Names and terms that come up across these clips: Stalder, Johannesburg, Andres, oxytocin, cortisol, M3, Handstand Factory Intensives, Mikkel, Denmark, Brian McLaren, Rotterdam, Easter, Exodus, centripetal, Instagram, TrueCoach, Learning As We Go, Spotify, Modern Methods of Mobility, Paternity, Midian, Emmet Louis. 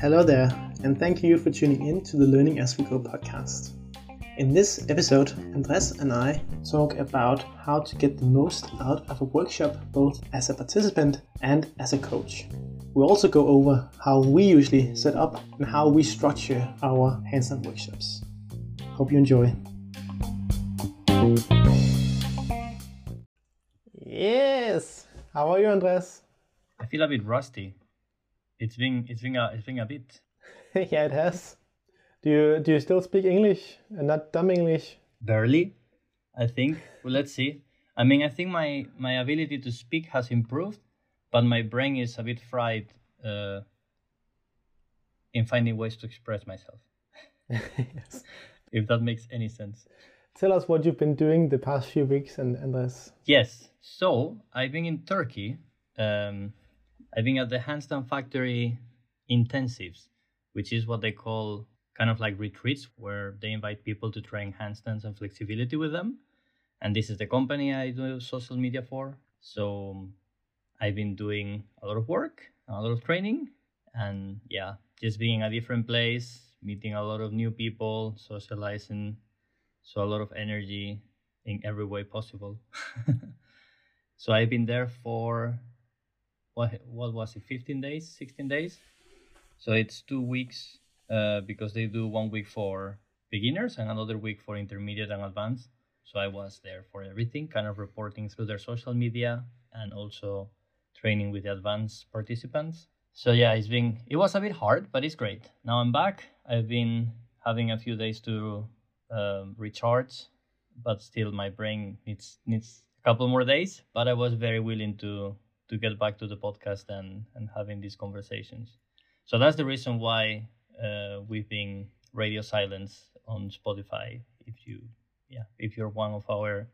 Hello there, and thank you for tuning in to the Learning As We Go podcast. In this episode, Andres and I talk about how to get the most out of a workshop, both as a participant and as a coach. We also go over how we usually set up and how we structure our handstand workshops. Hope you enjoy. Yes! How are you, Andres? I feel a bit rusty. It's been a bit. Yeah, it has. Do you still speak English and not dumb English? Barely, I think. Well, let's see. I mean, I think my ability to speak has improved, but my brain is a bit fried in finding ways to express myself. Yes. If that makes any sense. Tell us what you've been doing the past few weeks and this. Yes. So I've been in Turkey. I've been at the Handstand Factory Intensives, which is what they call kind of like retreats where they invite people to train handstands and flexibility with them. And this is the company I do social media for. So I've been doing a lot of work, a lot of training, and yeah, just being a different place, meeting a lot of new people, socializing. So a lot of energy in every way possible. So I've been there for, what was it, 15 days, 16 days? So it's 2 weeks because they do 1 week for beginners and another week for intermediate and advanced. So I was there for everything, kind of reporting through their social media and also training with the advanced participants. So yeah, it was a bit hard, but it's great. Now I'm back. I've been having a few days to recharge, but still my brain needs a couple more days. But I was very willing to get back to the podcast and having these conversations. So that's the reason why we've been radio silence on Spotify. If you're one of our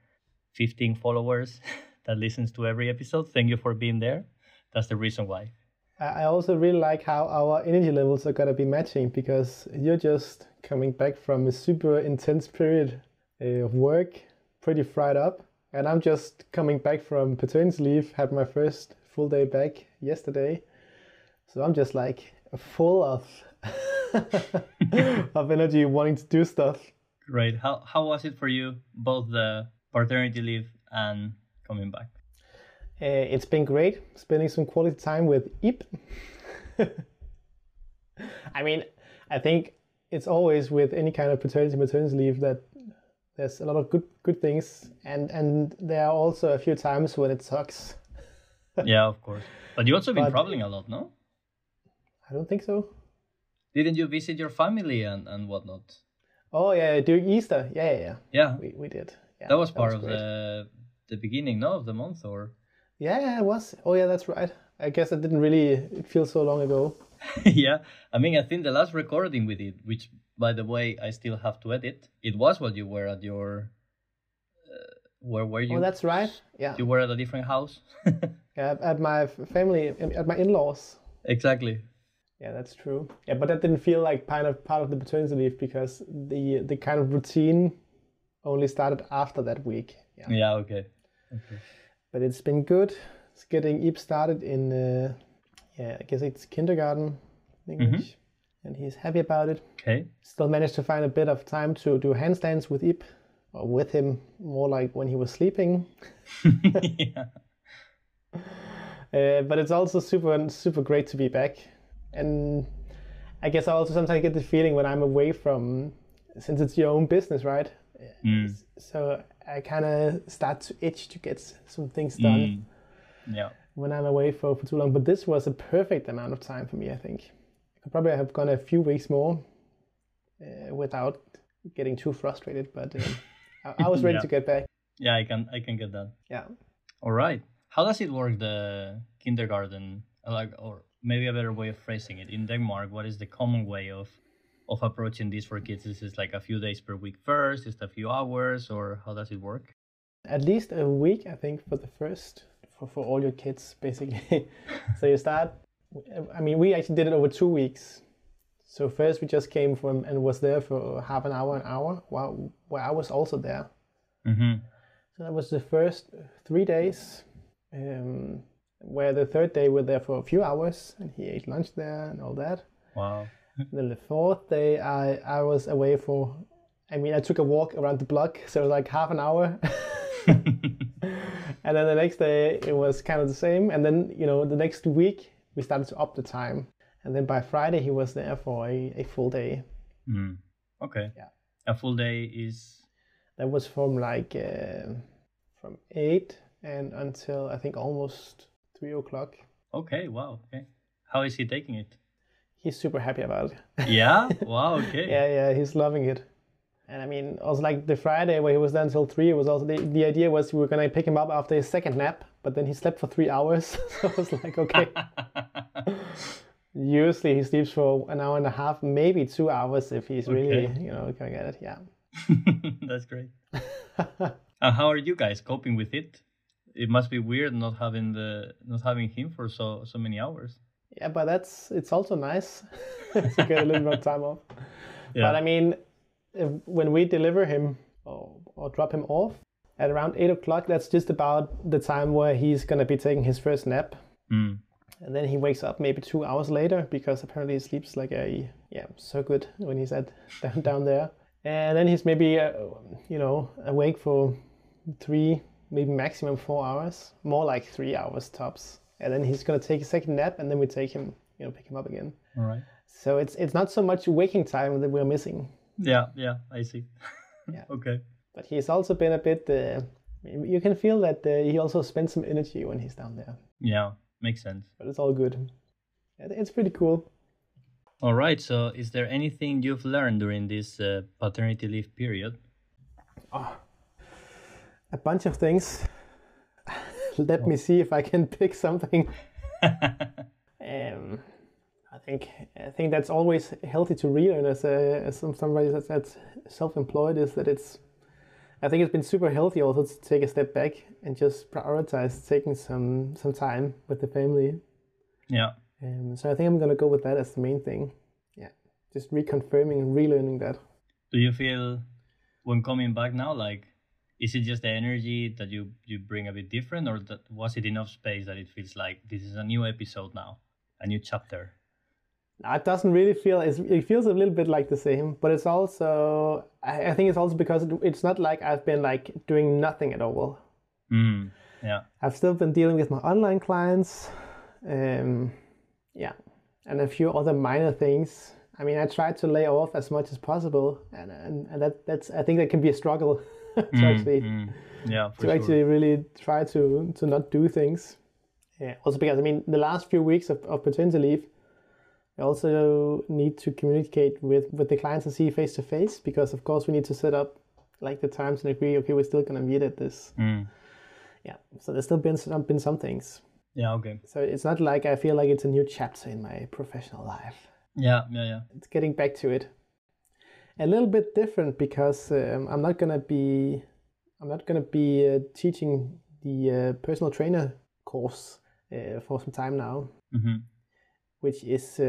15 followers that listens to every episode, thank you for being there. That's the reason why. I also really like how our energy levels are going to be matching, because you're just coming back from a super intense period of work, pretty fried up. And I'm just coming back from paternity leave, had my first full day back yesterday. So I'm just like full of of energy, wanting to do stuff. Great. How was it for you, both the paternity leave and coming back? It's been great, spending some quality time with Ip. I mean, I think it's always with any kind of maternity leave that there's a lot of good things, and there are also a few times when it sucks. Yeah, of course. But you also been traveling a lot, no? I don't think so. Didn't you visit your family and whatnot? Oh yeah, during Easter. Yeah. Yeah. We did. Yeah, that was part of the beginning, no, of the month, or? Yeah, it was. Oh yeah, that's right. I guess it didn't really feel so long ago. Yeah, I mean, I think the last recording we did, which, by the way, I still have to edit, it was while you were at your... where were you? Oh, that's right, yeah. You were at a different house? Yeah, at my family, at my in-laws. Exactly. Yeah, that's true. Yeah, but that didn't feel like part of the paternity leave, because the kind of routine only started after that week. Yeah, okay. But it's been good. It's getting Eve started in, I guess it's kindergarten in English. Mm-hmm. And he's happy about it. Okay. Still managed to find a bit of time to do handstands with Eve, or with him, more like when he was sleeping. Yeah. But it's also super, super great to be back. And I guess I also sometimes get the feeling when I'm away from, since it's your own business, right? Mm. So I kind of start to itch to get some things done when I'm away for too long. But this was a perfect amount of time for me, I think. I could probably have gone a few weeks more without getting too frustrated, but I was ready to get back. Yeah, I can get that. Yeah. All right. How does it work, the kindergarten? Like, or maybe a better way of phrasing it. In Denmark, what is the common way of approaching this for kids? Is it like a few days per week first? Is it a few hours, or how does it work? At least a week, I think, for the first, for all your kids, basically. So you start, I mean, we actually did it over 2 weeks. So first we just came from and was there for half an hour, while I was also there. Mm-hmm. So that was the first 3 days. where the third day we were there for a few hours and he ate lunch there and all that. Wow. Then the fourth day I was away for, I mean, I took a walk around the block, so it was like half an hour. And then the next day it was kind of the same. And then, you know, the next week we started to up the time. And then by Friday he was there for a full day. Mm. Okay. Yeah. A full day is? That was from like from 8 and until I think almost 3 o'clock. Okay. Wow. Okay. How is he taking it? He's super happy about it. Yeah. Wow. Okay. Yeah. He's loving it. And I mean, also like the Friday where he was there until 3, it was also the idea was we were going to pick him up after his second nap, but then he slept for 3 hours. So I was like, okay. Usually he sleeps for an hour and a half, maybe 2 hours if he's really, you know, going at it. Yeah. That's great. How are you guys coping with it? It must be weird not having him for so many hours. Yeah, but it's also nice to get a little more time off. Yeah. But I mean, when we deliver him or drop him off at around 8 o'clock, that's just about the time where he's going to be taking his first nap. Mm. And then he wakes up maybe 2 hours later because apparently he sleeps like so good when he's at down there. And then he's maybe, awake for 3, maybe maximum 4 hours, more like 3 hours tops. And then he's going to take a second nap and then we take him, pick him up again. All right. So it's not so much waking time that we're missing. Yeah, I see. Yeah. Okay. But he's also been a bit, you can feel that he also spends some energy when he's down there. Yeah, makes sense. But it's all good. It's pretty cool. All right, so is there anything you've learned during this paternity leave period? Oh, a bunch of things. Let me see if I can pick something. I think that's always healthy to relearn as somebody that's self-employed is that it's. I think it's been super healthy also to take a step back and just prioritize taking some time with the family. Yeah. So I think I'm gonna go with that as the main thing. Yeah, just reconfirming and relearning that. Do you feel when coming back now, like, is it just the energy that you bring a bit different, or that was it enough space that it feels like this is a new episode now, a new chapter? It doesn't really feel, it feels a little bit like the same, but it's also, I think it's also because it's not like I've been like doing nothing at all. Mm, yeah. I've still been dealing with my online clients, and a few other minor things. I mean, I try to lay off as much as possible, and that's I think that can be a struggle to actually really try to not do things. Yeah. Also because I mean, the last few weeks of paternity leave, I also need to communicate with the clients and see face to face, because of course we need to set up like the times and agree, okay, we're still going to meet at this. Mm. Yeah. So there's still been some things. Yeah. Okay. So it's not like I feel like it's a new chapter in my professional life. Yeah. It's getting back to it. A little bit different because I'm not going to be teaching the personal trainer course for some time now. Mm-hmm. Which is,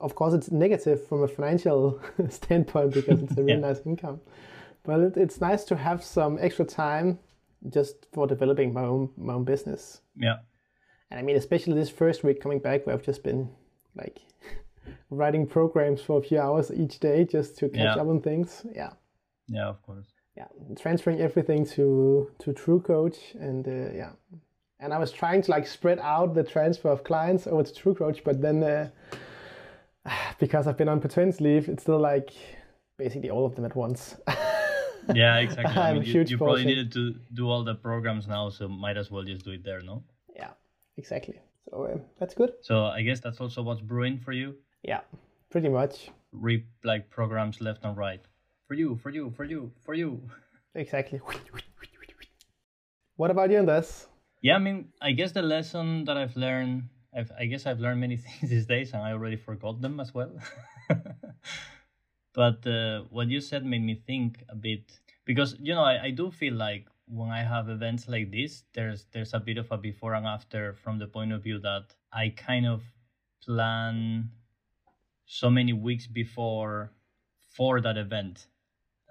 of course, it's negative from a financial standpoint because it's a really nice income. But it's nice to have some extra time just for developing my own business. Yeah. And I mean, especially this first week coming back where I've just been like writing programs for a few hours each day just to catch up on things. Yeah. Yeah, of course. Yeah. Transferring everything to TrueCoach and And I was trying to like spread out the transfer of clients over to TrueCoach, but then because I've been on paternity leave, it's still like basically all of them at once. Yeah, exactly. I mean, you probably needed to do all the programs now, so might as well just do it there, no? Yeah, exactly. So that's good. So I guess that's also what's brewing for you? Yeah, pretty much. Like programs left and right. For you. Exactly. What about you, Andres? Yeah, I mean, I guess the lesson that I've learned, I've learned many things these days and I already forgot them as well. But what you said made me think a bit, because, I do feel like when I have events like this, there's a bit of a before and after from the point of view that I kind of plan so many weeks before for that event.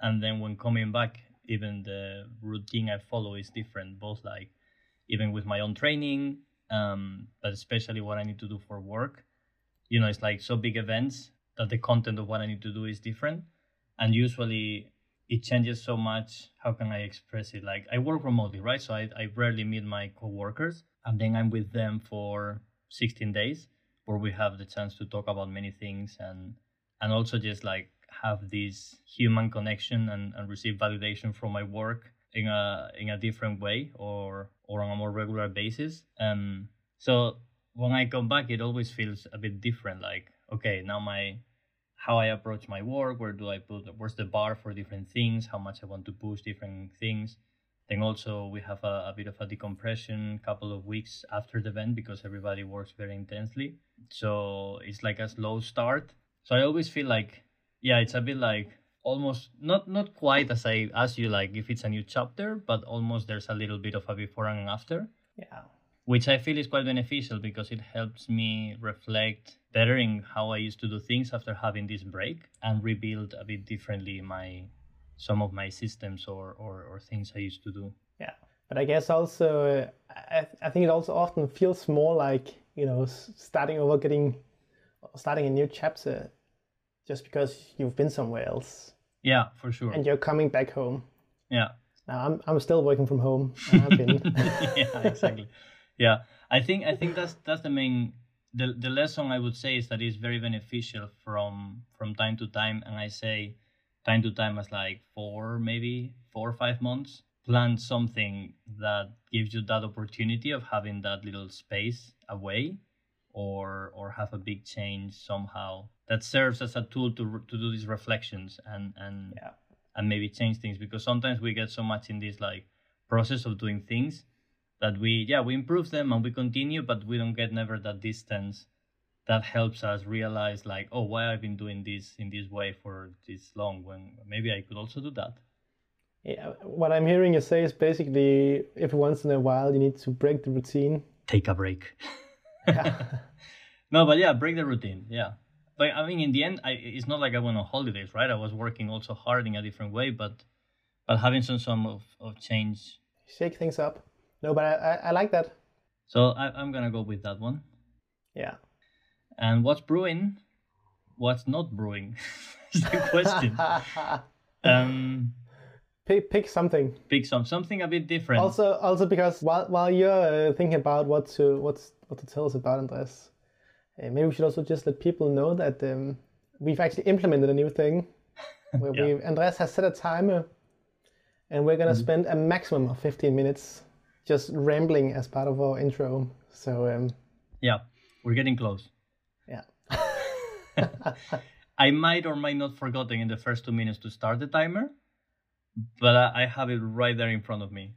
And then when coming back, even the routine I follow is different, both like, even with my own training but especially what I need to do for work. You know, it's like so big events that the content of what I need to do is different. And usually it changes so much. How can I express it? Like I work remotely, right? So I rarely meet my coworkers, and then I'm with them for 16 days where we have the chance to talk about many things and also just like have this human connection and receive validation from my work in a different way or on a more regular basis. So when I come back, it always feels a bit different. Like, okay, now how I approach my work, where's the bar for different things, how much I want to push different things. Then also we have a bit of a decompression couple of weeks after the event because everybody works very intensely. So it's like a slow start. So I always feel like, yeah, it's a bit like almost not quite as I asked you, like if it's a new chapter, but almost there's a little bit of a before and after. Yeah. Which I feel is quite beneficial because it helps me reflect better in how I used to do things after having this break and rebuild a bit differently some of my systems or things I used to do. Yeah. But I guess also, I think it also often feels more like, you know, starting a new chapter just because you've been somewhere else. Yeah, for sure. And you're coming back home. Yeah. Now I'm still working from home. I've been. Yeah, exactly. Yeah. I think that's the main, the lesson I would say is that it's very beneficial from time to time. And I say time to time as like four or 5 months. Plan something that gives you that opportunity of having that little space away or have a big change somehow that serves as a tool to do these reflections and yeah. And maybe change things, because sometimes we get so much in this like process of doing things that we improve them and we continue, but we don't get never that distance that helps us realize like, oh, why I've been doing this in this way for this long when maybe I could also do that. Yeah, what I'm hearing you say is basically every once in a while you need to break the routine. Take a break. Yeah. No, but yeah, break the routine. Yeah. But I mean, in the end, it's not like I went on holidays, right? I was working also hard in a different way, but having some of change. Shake things up. No, but I like that. So I'm going to go with that one. Yeah. And what's brewing? What's not brewing? Is the question. Pick something. Pick something a bit different. Also because while you're thinking about what to tell us about Andres, maybe we should also just let people know that we've actually implemented a new thing. Where yeah. Andres has set a timer, and we're going to spend a maximum of 15 minutes just rambling as part of our intro. So yeah, we're getting close. Yeah. I might or might not forgotten in the first 2 minutes to start the timer, but I have it right there in front of me.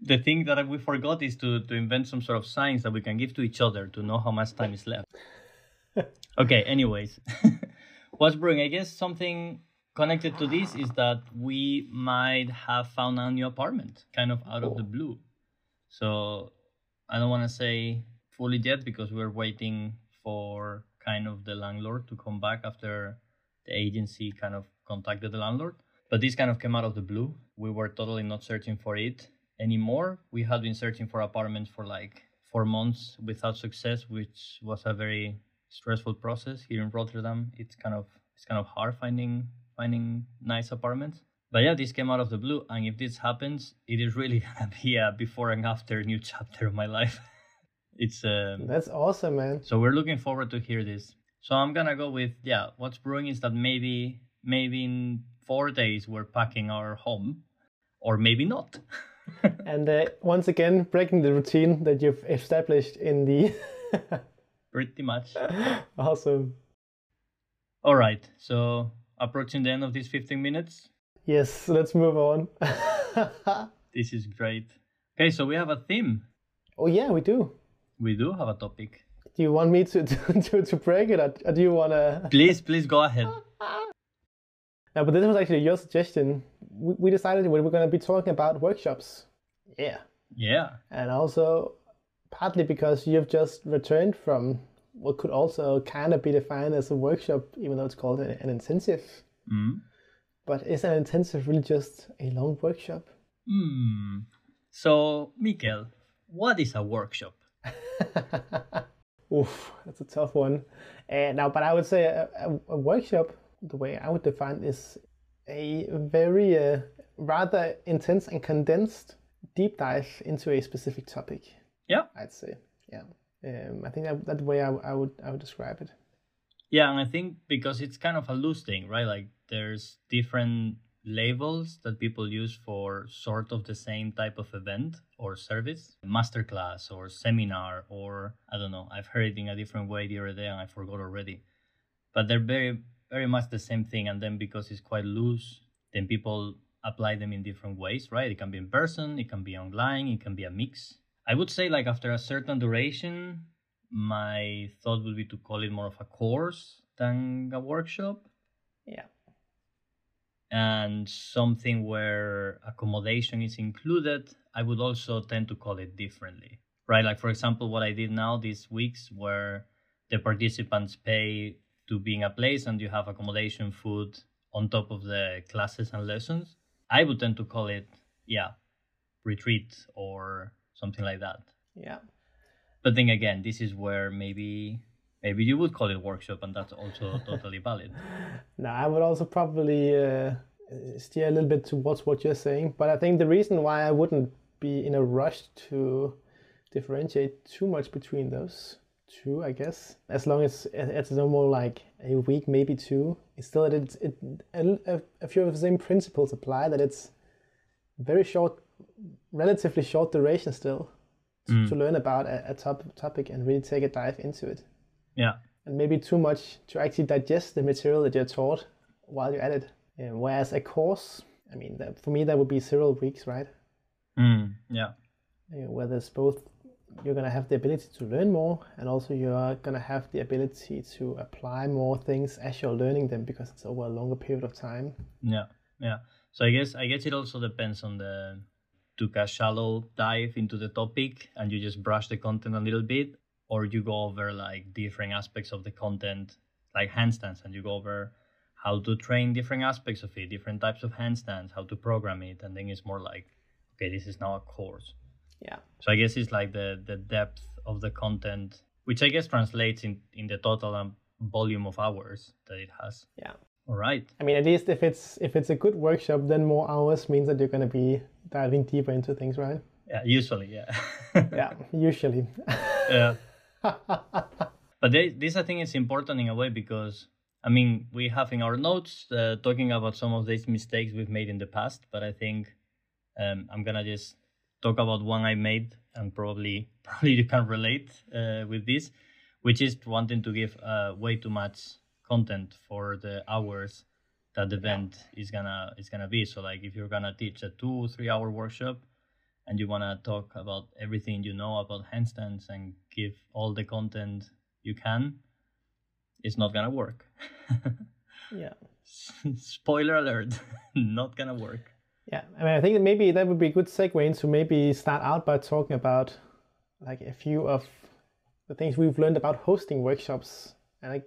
The thing that we forgot is to invent some sort of signs that we can give to each other to know how much time is left. Okay, anyways. What's brewing? I guess something connected to this is that we might have found a new apartment, kind of out of the blue. So I don't want to say fully yet because we're waiting for kind of the landlord to come back after the agency kind of contacted the landlord. But this kind of came out of the blue. We were totally not searching for it anymore. We had been searching for apartments for like 4 months without success, which was a very stressful process here in Rotterdam. It's kind of hard finding nice apartments. But yeah, this came out of the blue, and if this happens, it is really gonna be a before and after new chapter of my life. It's that's awesome, man. So we're looking forward to hear this. So I'm gonna go with what's brewing is that maybe in 4 days we're packing our home, or maybe not. And once again, breaking the routine that you've established in the... Pretty much. Awesome. All right. So approaching the end of these 15 minutes. Yes, let's move on. This is great. Okay, so we have a theme. Oh, yeah, we do. We do have a topic. Do you want me to break it, or do you want to... Please go ahead. No, but this was actually your suggestion. We decided we were going to be talking about workshops. Yeah. Yeah. And also partly because you've just returned from what could also kind of be defined as a workshop, even though it's called an intensive. Mm. But is an intensive really just a long workshop? So, Mikkel, What is a workshop? Oof, that's a tough one. Now, but I would say a workshop, the way I would define it, is a very rather intense and condensed deep dive into a specific topic. Yeah, I'd say. Yeah, I think that way I would describe it. Yeah, and I think because it's kind of a loose thing, right? Like there's different labels that people use for sort of the same type of event or service, masterclass or seminar, or I don't know, I've heard it in a different way the other day and I forgot already. But they're very, very much the same thing. And then because it's quite loose, then people apply them in different ways, right? It can be in person, it can be online, it can be a mix. I would say like after a certain duration, my thought would be to call it more of a course than a workshop. Yeah. And something where accommodation is included, I would also tend to call it differently, right? Like, for example, what I did now these weeks where the participants pay to be in a place and you have accommodation, food on top of the classes and lessons. I would tend to call it, yeah, retreat or something like that. Yeah. But then again, this is where maybe you would call it workshop, and that's also totally valid. No, I would also probably steer a little bit towards what you're saying. But I think the reason why I wouldn't be in a rush to differentiate too much between those two, I guess, as long as it's no more like a week, maybe two, it's still a few of the same principles apply, that it's very short, relatively short duration still. To learn about a topic and really take a dive into it. Yeah. And maybe too much to actually digest the material that you're taught while you're at it. And whereas a course, I mean, for me, that would be several weeks, right? Mm. Yeah. Where there's both, you're going to have the ability to learn more, and also you're going to have the ability to apply more things as you're learning them, because it's over a longer period of time. Yeah. Yeah. So I guess it also depends on the... took a shallow dive into the topic and you just brush the content a little bit, or you go over like different aspects of the content, like handstands, and you go over how to train different aspects of it, different types of handstands, how to program it. And then it's more like, okay, this is now a course. Yeah. So I guess it's like the depth of the content, which I guess translates in the total volume of hours that it has. Yeah. All right. I mean, at least if it's a good workshop, then more hours means that you're going to be diving deeper into things, right? Yeah, usually, yeah. Yeah, usually. Yeah. But this, I think, is important in a way because, I mean, we have in our notes talking about some of these mistakes we've made in the past, but I think I'm going to just talk about one I made, and probably you can relate with this, which is wanting to give way too much content for the hours that the event is gonna be. So like if you're gonna teach a 2-3 hour workshop and you wanna talk about everything you know about handstands and give all the content you can, it's not gonna work. Yeah. Spoiler alert, not gonna work. Yeah, I mean, I think that maybe that would be a good segue into maybe start out by talking about like a few of the things we've learned about hosting workshops. And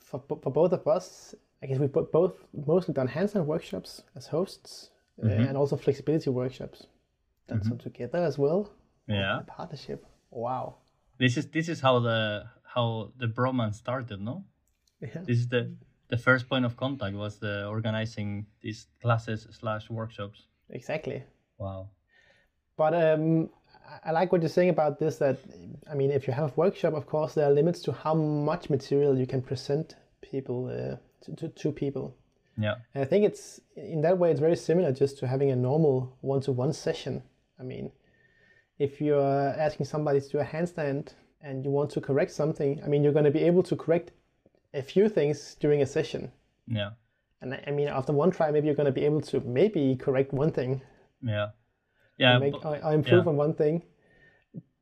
for both of us, I guess we've both mostly done handstand workshops as hosts, and also flexibility workshops. Done some together as well. Yeah, a partnership. Wow. This is how the bromance started, no? Yeah. This is the first point of contact was the organizing these classes / workshops. Exactly. Wow. But I like what you're saying about this, that, I mean, if you have a workshop, of course, there are limits to how much material you can present people to people. Yeah. And I think it's, in that way, it's very similar just to having a normal one-to-one session. I mean, if you're asking somebody to do a handstand and you want to correct something, I mean, you're going to be able to correct a few things during a session. Yeah. And I mean, after one try, maybe you're going to be able to maybe correct one thing. Yeah. Yeah, or improve on one thing,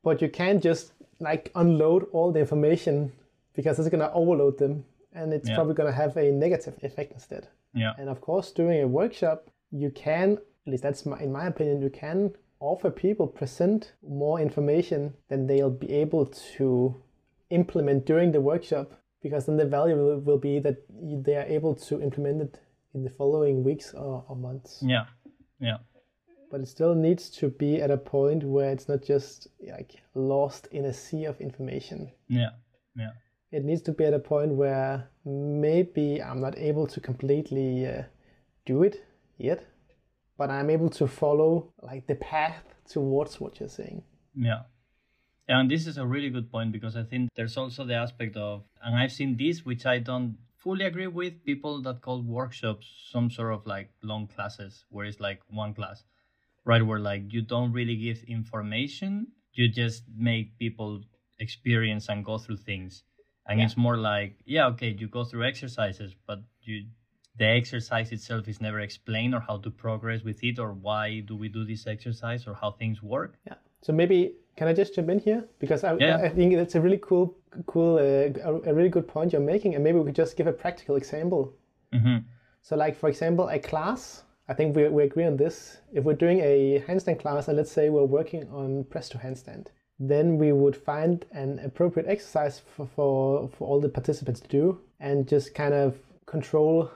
but you can't just like unload all the information because it's going to overload them, and it's probably going to have a negative effect instead. Yeah. And of course, during a workshop, you can, at least that's in my opinion, you can offer people present more information than they'll be able to implement during the workshop, because then the value will be that they are able to implement it in the following weeks or months. Yeah, yeah. but it still needs to be at a point where it's not just like lost in a sea of information. Yeah, yeah. It needs to be at a point where maybe I'm not able to completely do it yet, but I'm able to follow like the path towards what you're saying. Yeah. And this is a really good point, because I think there's also the aspect of, and I've seen this, which I don't fully agree with, people that call workshops some sort of like long classes where it's like one class, right? Where like you don't really give information, you just make people experience and go through things. And yeah. It's more like, yeah, okay, you go through exercises, but the exercise itself is never explained, or how to progress with it, or why do we do this exercise, or how things work. Yeah. So maybe, can I just jump in here? Because I think that's a really a really good point you're making. And maybe we could just give a practical example. Mm-hmm. So like, for example, a class, I think we agree on this. If we're doing a handstand class, and let's say we're working on press to handstand, then we would find an appropriate exercise for all the participants to do, and just kind of control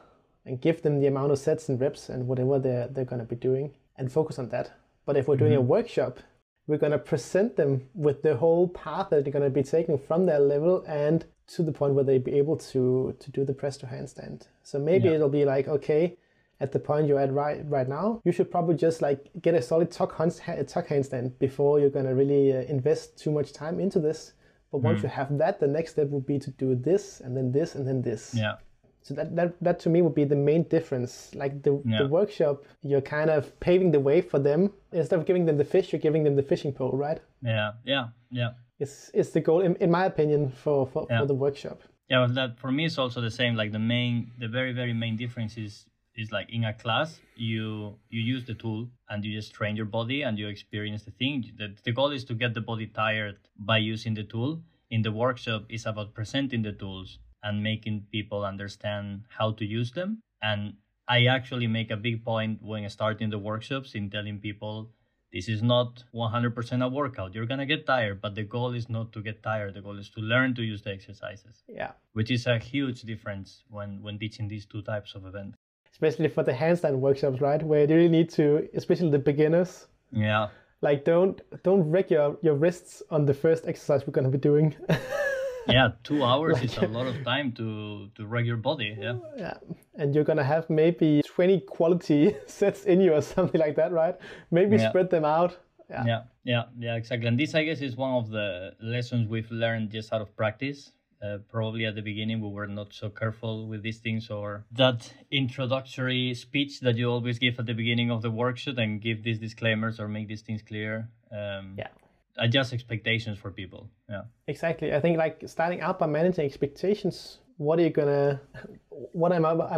and give them the amount of sets and reps and whatever they're going to be doing, and focus on that. But if we're doing a workshop, we're going to present them with the whole path that they're going to be taking from their level and to the point where they'll be able to do the press to handstand. So maybe it'll be like, okay, at the point you're at right now, you should probably just like get a solid tuck handstand before you're going to really invest too much time into this. But once you have that, the next step would be to do this and then this and then this. Yeah. So that to me would be the main difference. Like the workshop, you're kind of paving the way for them. Instead of giving them the fish, you're giving them the fishing pole, right? Yeah, yeah, yeah. It's the goal, in my opinion, for the workshop. Yeah, well, that for me is also the same. Like the very, very main difference is like in a class, you use the tool and you just train your body and you experience the thing. The goal is to get the body tired by using the tool. In the workshop, it's about presenting the tools and making people understand how to use them. And I actually make a big point when starting the workshops in telling people, this is not 100% a workout. You're gonna get tired, but the goal is not to get tired. The goal is to learn to use the exercises. Yeah. Which is a huge difference when teaching these two types of events. Especially for the handstand workshops, right? Where you really need to, especially the beginners. Yeah. Like don't wreck your wrists on the first exercise we're gonna be doing. Yeah, 2 hours like, is a lot of time to wreck your body. Yeah. Yeah. And you're going to have maybe 20 quality sets in you or something like that, right? Maybe spread them out. Yeah. Yeah, exactly. And this, I guess, is one of the lessons we've learned just out of practice. Probably at the beginning, we were not so careful with these things, or that introductory speech that you always give at the beginning of the workshop and give these disclaimers or make these things clear. Adjust expectations for people. Yeah, exactly. I think like starting out by managing expectations. What am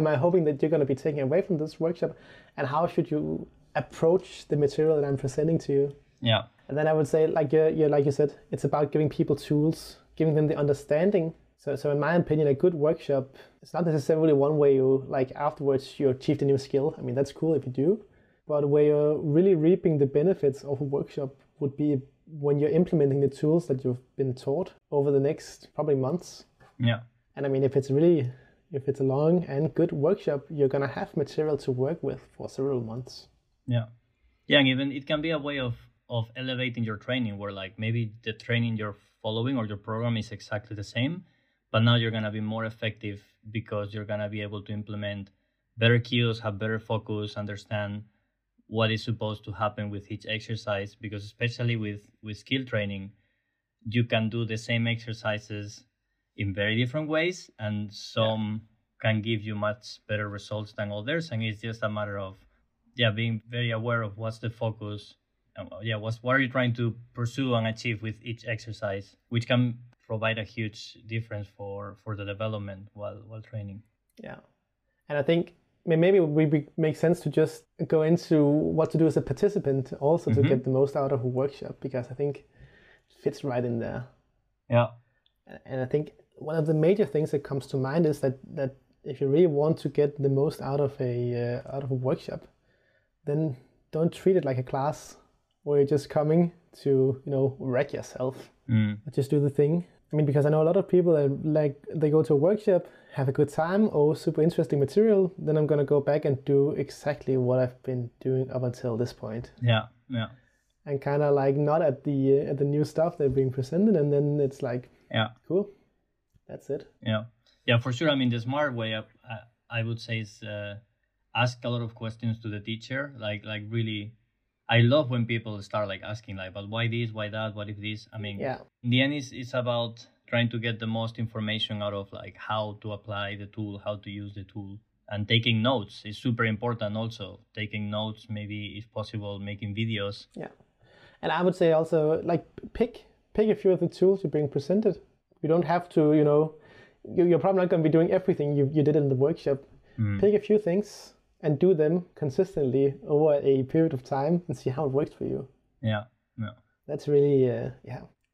I hoping that you're gonna be taking away from this workshop, and how should you approach the material that I'm presenting to you? Yeah. And then I would say, like you said, it's about giving people tools, giving them the understanding. So in my opinion, a good workshop, it's not necessarily one where you like afterwards you achieved a new skill. I mean, that's cool if you do, but where you're really reaping the benefits of a workshop would be when you're implementing the tools that you've been taught over the next probably months. Yeah. And I mean, if it's a long and good workshop, you're going to have material to work with for several months. Yeah. Yeah. And even it can be a way of elevating your training, where like maybe the training you're following or your program is exactly the same, but now you're going to be more effective because you're going to be able to implement better cues, have better focus, understand what is supposed to happen with each exercise, because especially with skill training, you can do the same exercises in very different ways, and some can give you much better results than others. And it's just a matter of being very aware of what's the focus, what are you trying to pursue and achieve with each exercise, which can provide a huge difference for the development while training. Yeah. And I think maybe it makes sense to just go into what to do as a participant also to get the most out of a workshop, because I think it fits right in there. Yeah. And I think one of the major things that comes to mind is that if you really want to get the most out of a workshop, then don't treat it like a class where you're just coming to wreck yourself. Just do the thing. I mean, because I know a lot of people that like they go to a workshop, have a good time, oh, super interesting material. Then I'm going to go back and do exactly what I've been doing up until this point. Yeah, yeah. And kind of like not at the at the new stuff they're being presented, and then it's like, yeah, cool, that's it. Yeah, yeah, for sure. I mean, the smart way I would say is ask a lot of questions to the teacher. Like really, I love when people start like asking like, but why this, why that, what if this? I mean, yeah. In the end, it's about trying to get the most information out of like how to apply the tool, how to use the tool, and taking notes is super important. Also, taking notes, maybe if possible, making videos. Yeah. And I would say also, like, pick a few of the tools you're being presented. You don't have to, you know, you're probably not going to be doing everything you did in the workshop. Mm. Pick a few things and do them consistently over a period of time and see how it works for you. Yeah, yeah. That's really,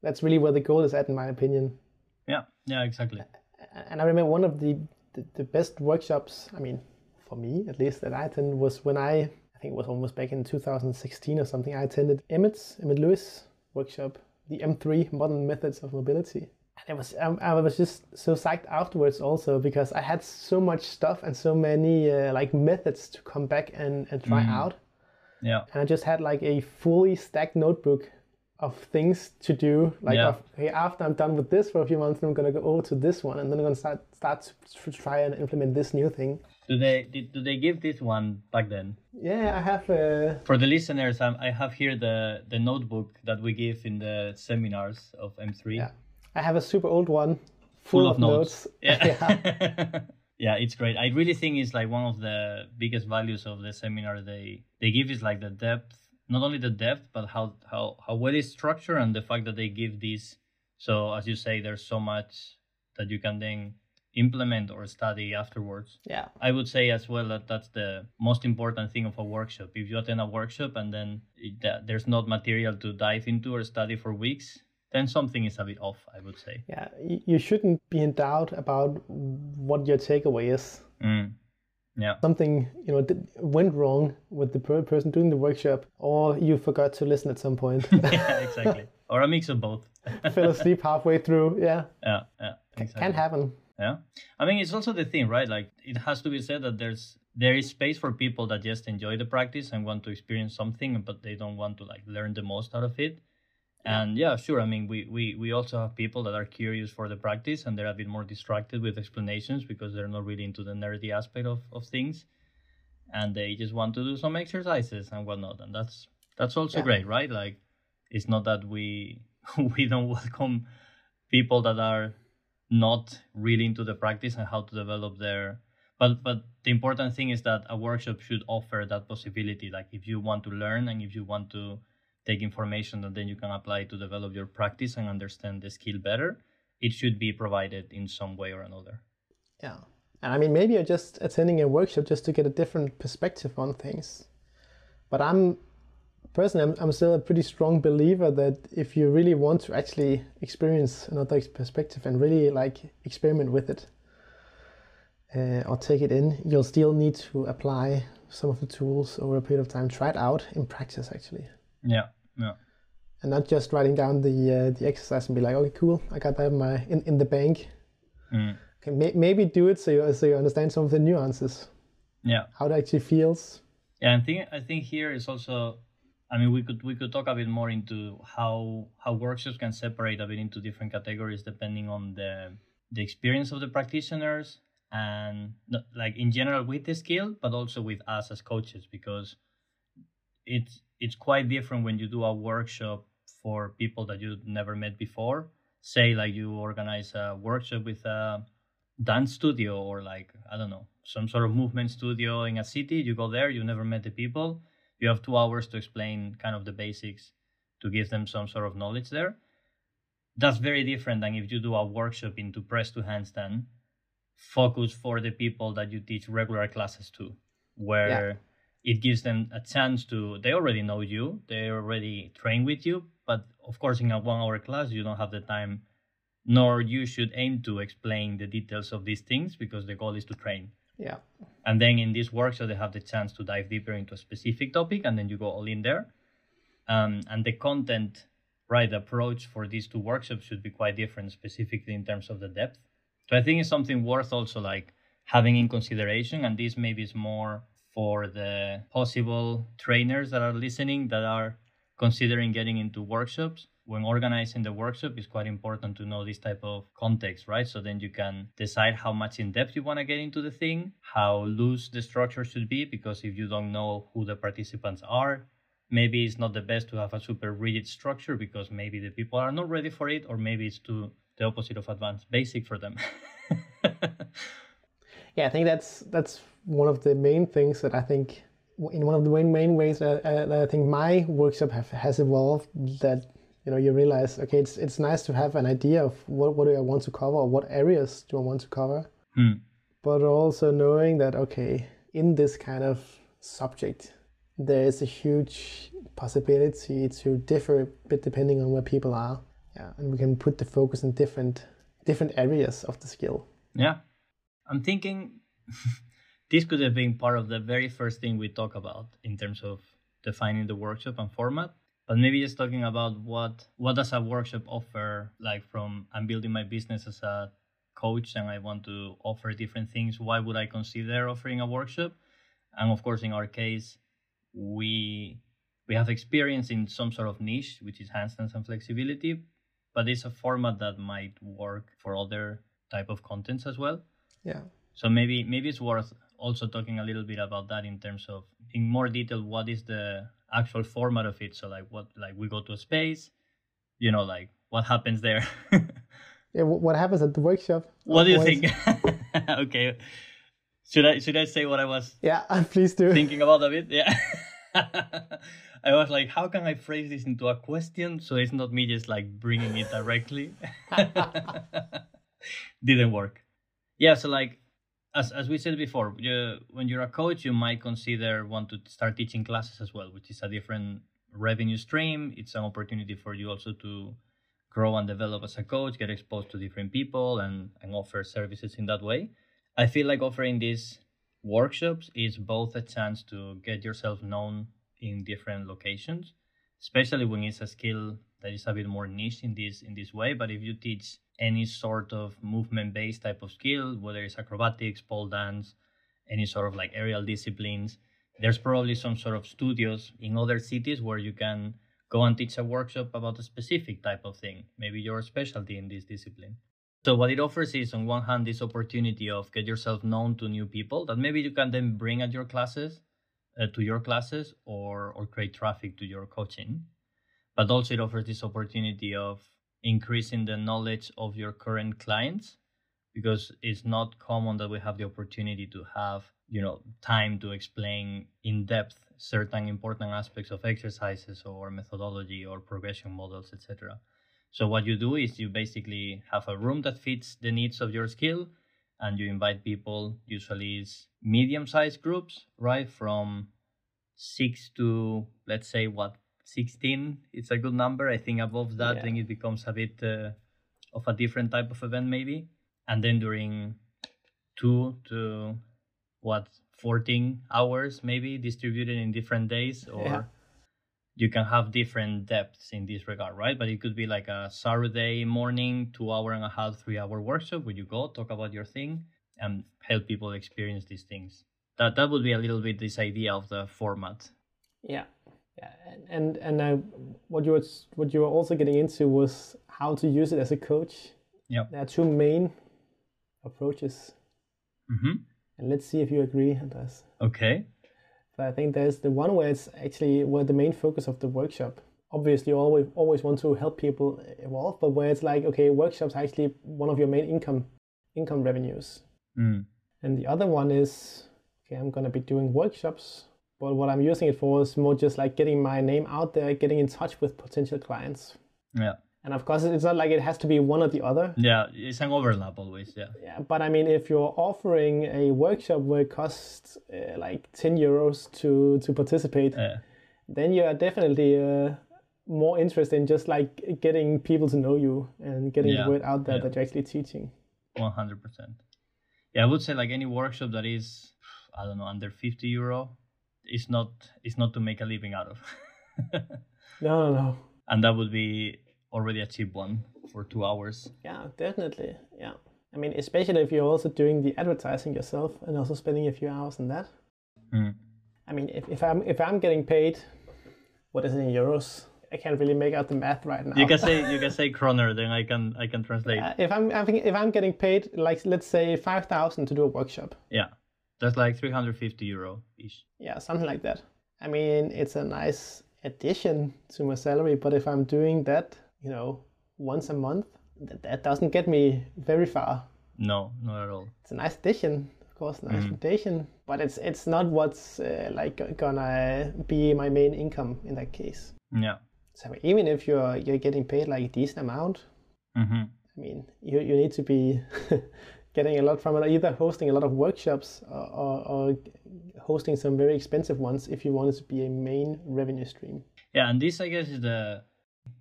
that's really where the goal is at, in my opinion. Yeah, yeah, exactly. And I remember one of the best workshops, I mean, for me at least, that I attended was when I think it was almost back in 2016 or something. I attended Emmet Louis workshop, the M3 Modern Methods of Mobility. And it was I was just so psyched afterwards also because I had so much stuff and so many like methods to come back and try out. Yeah. And I just had like a fully stacked notebook of things to do. Like, yeah. Hey, after I'm done with this for a few months, I'm gonna go over to this one, and then I'm gonna start to try and implement this new thing. Do they give this one back then? Yeah, I have. For the listeners, I have here the notebook that we give in the seminars of M3. Yeah, I have a super old one, full of notes. Yeah, yeah. Yeah, it's great. I really think it's like one of the biggest values of the seminar they give is like the depth. Not only the depth, but how well it's structured, and the fact that they give this. So as you say, there's so much that you can then implement or study afterwards. Yeah. I would say as well that that's the most important thing of a workshop. If you attend a workshop and then there's not material to dive into or study for weeks, then something is a bit off, I would say. Yeah, you shouldn't be in doubt about what your takeaway is. Mm. Yeah. Something, you know, went wrong with the person doing the workshop, or you forgot to listen at some point. Yeah, exactly. Or a mix of both. Fell asleep halfway through. Yeah. Yeah, yeah. Exactly. Can happen. Yeah. I mean, it's also the thing, right? Like, it has to be said that there is space for people that just enjoy the practice and want to experience something, but they don't want to like learn the most out of it. Yeah. And yeah, sure. I mean, we also have people that are curious for the practice and they're a bit more distracted with explanations because they're not really into the nerdy aspect of things. And they just want to do some exercises and whatnot. And that's also great, right? Like, it's not that we don't welcome people that are not really into the practice and how to develop their... But the important thing is that a workshop should offer that possibility. Like, if you want to learn and if you want to take information that then you can apply to develop your practice and understand the skill better, it should be provided in some way or another. Yeah. And I mean, maybe you're just attending a workshop just to get a different perspective on things. But I'm still a pretty strong believer that if you really want to actually experience another perspective and really like experiment with it or take it in, you'll still need to apply some of the tools over a period of time, try it out in practice actually. Yeah, yeah. And not just writing down the exercise and be like, okay, cool, I got that in the bank. Mm. Okay, maybe do it so you understand some of the nuances. Yeah. How it actually feels. Yeah, and I think here is also, I mean, we could talk a bit more into how workshops can separate a bit into different categories depending on the experience of the practitioners and like in general with the skill, but also with us as coaches, because it's quite different when you do a workshop for people that you've never met before. Say like you organize a workshop with a dance studio or like, I don't know, some sort of movement studio in a city. You go there, you never met the people. You have 2 hours to explain kind of the basics to give them some sort of knowledge there. That's very different than if you do a workshop into press to handstand, focus for the people that you teach regular classes to, where... Yeah. It gives them a chance to, they already know you, they already train with you, but of course in a 1 hour class, you don't have the time, nor you should aim to explain the details of these things because the goal is to train. Yeah. And then in this workshop, they have the chance to dive deeper into a specific topic and then you go all in there. And the content right approach for these two workshops should be quite different, specifically in terms of the depth. So I think it's something worth also like having in consideration, and this maybe is more for the possible trainers that are listening that are considering getting into workshops. When organizing the workshop, it's quite important to know this type of context, right? So then you can decide how much in depth you want to get into the thing, how loose the structure should be, because if you don't know who the participants are, maybe it's not the best to have a super rigid structure because maybe the people are not ready for it, or maybe it's too the opposite of advanced basic for them. Yeah, I think that's one of the main things that I think, in one of the main ways that I think my workshop has evolved, that you realize, okay, it's nice to have an idea of what do I want to cover, or what areas do I want to cover, but also knowing that, okay, in this kind of subject, there is a huge possibility to differ a bit depending on where people are. Yeah, and we can put the focus in different areas of the skill. Yeah, I'm thinking this could have been part of the very first thing we talk about in terms of defining the workshop and format. But maybe just talking about what does a workshop offer, like from I'm building my business as a coach and I want to offer different things. Why would I consider offering a workshop? And of course, in our case, we have experience in some sort of niche, which is handstands and flexibility, but it's a format that might work for other type of contents as well. Yeah. So maybe it's worth also talking a little bit about that in terms of, in more detail, what is the actual format of it? So like we go to a space, what happens there? Yeah, what happens at the workshop? What do you think? Okay. Should I say what I was? Yeah, please do. Thinking about a bit. Yeah. I was like, how can I phrase this into a question so it's not me just like bringing it directly? Didn't work. Yeah, so like as we said before, when you're a coach, you might want to start teaching classes as well, which is a different revenue stream. It's an opportunity for you also to grow and develop as a coach, get exposed to different people and offer services in that way. I feel like offering these workshops is both a chance to get yourself known in different locations, especially when it's a skill that is a bit more niche in this way. But if you teach any sort of movement-based type of skill, whether it's acrobatics, pole dance, any sort of like aerial disciplines, there's probably some sort of studios in other cities where you can go and teach a workshop about a specific type of thing, maybe your specialty in this discipline. So what it offers is, on one hand, this opportunity of get yourself known to new people that maybe you can then bring at your classes, or create traffic to your coaching. But also it offers this opportunity of increasing the knowledge of your current clients, because it's not common that we have the opportunity to have, time to explain in depth certain important aspects of exercises or methodology or progression models, etc. So what you do is you basically have a room that fits the needs of your skill, and you invite people, usually it's medium-sized groups, right? From 6 to, let's say, 16? It's a good number. I think above that, yeah. Then it becomes a bit of a different type of event maybe. And then during 2 to, 14 hours maybe, distributed in different days, or... Yeah. You can have different depths in this regard, right? But it could be like a Saturday morning, 2-hour and a half, 3-hour workshop where you go, talk about your thing and help people experience these things. That would be a little bit this idea of the format. Yeah, yeah. And what you were also getting into was how to use it as a coach. Yeah. There are two main approaches. Mm-hmm. And let's see if you agree, Andres. Okay. But I think there's the one where it's actually where the main focus of the workshop. Obviously, you always want to help people evolve, but where it's like, okay, workshops are actually one of your main income revenues. Mm. And the other one is, okay, I'm going to be doing workshops, but what I'm using it for is more just like getting my name out there, getting in touch with potential clients. Yeah. And of course, it's not like it has to be one or the other. Yeah, it's an overlap always, yeah. Yeah, but I mean, if you're offering a workshop where it costs like 10 euros to participate, then you're definitely more interested in just like getting people to know you and getting the word out there that you're actually teaching. 100%. Yeah, I would say like any workshop that is, I don't know, under 50 euro, it's not to make a living out of. No. And that would be... already achieve one for 2 hours. Yeah, definitely. Yeah. I mean, especially if you're also doing the advertising yourself and also spending a few hours on that. Mm. I mean, if I'm getting paid, what is it in euros? I can't really make out the math right now. You can say kroner, then I can translate. If I'm getting paid, like let's say 5,000 to do a workshop. Yeah, that's like 350 euro ish. Yeah, something like that. I mean, it's a nice addition to my salary, but if I'm doing that, you know, once a month, that doesn't get me very far. No, not at all. It's a nice addition. Of course, nice rotation, but it's not what's like gonna be my main income in that case. Yeah. So even if you're getting paid like a decent amount, I mean, you need to be getting a lot from it, either hosting a lot of workshops or hosting some very expensive ones if you want it to be a main revenue stream. Yeah, and this I guess is the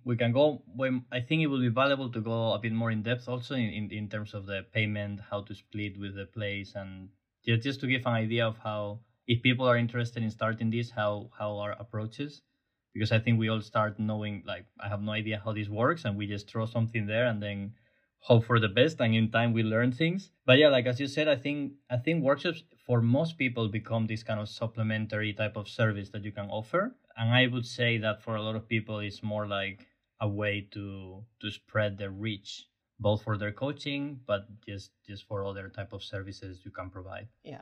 we can go. I think it will be valuable to go a bit more in depth also in terms of the payment, how to split with the place, and just to give an idea of how, if people are interested in starting this, how our approach is. Because I think we all start knowing, like, I have no idea how this works, and we just throw something there and then hope for the best, and in time we learn things. But yeah, like as you said, I think workshops for most people become this kind of supplementary type of service that you can offer. And I would say that for a lot of people, it's more like a way to spread their reach, both for their coaching, but just for other type of services you can provide. Yeah.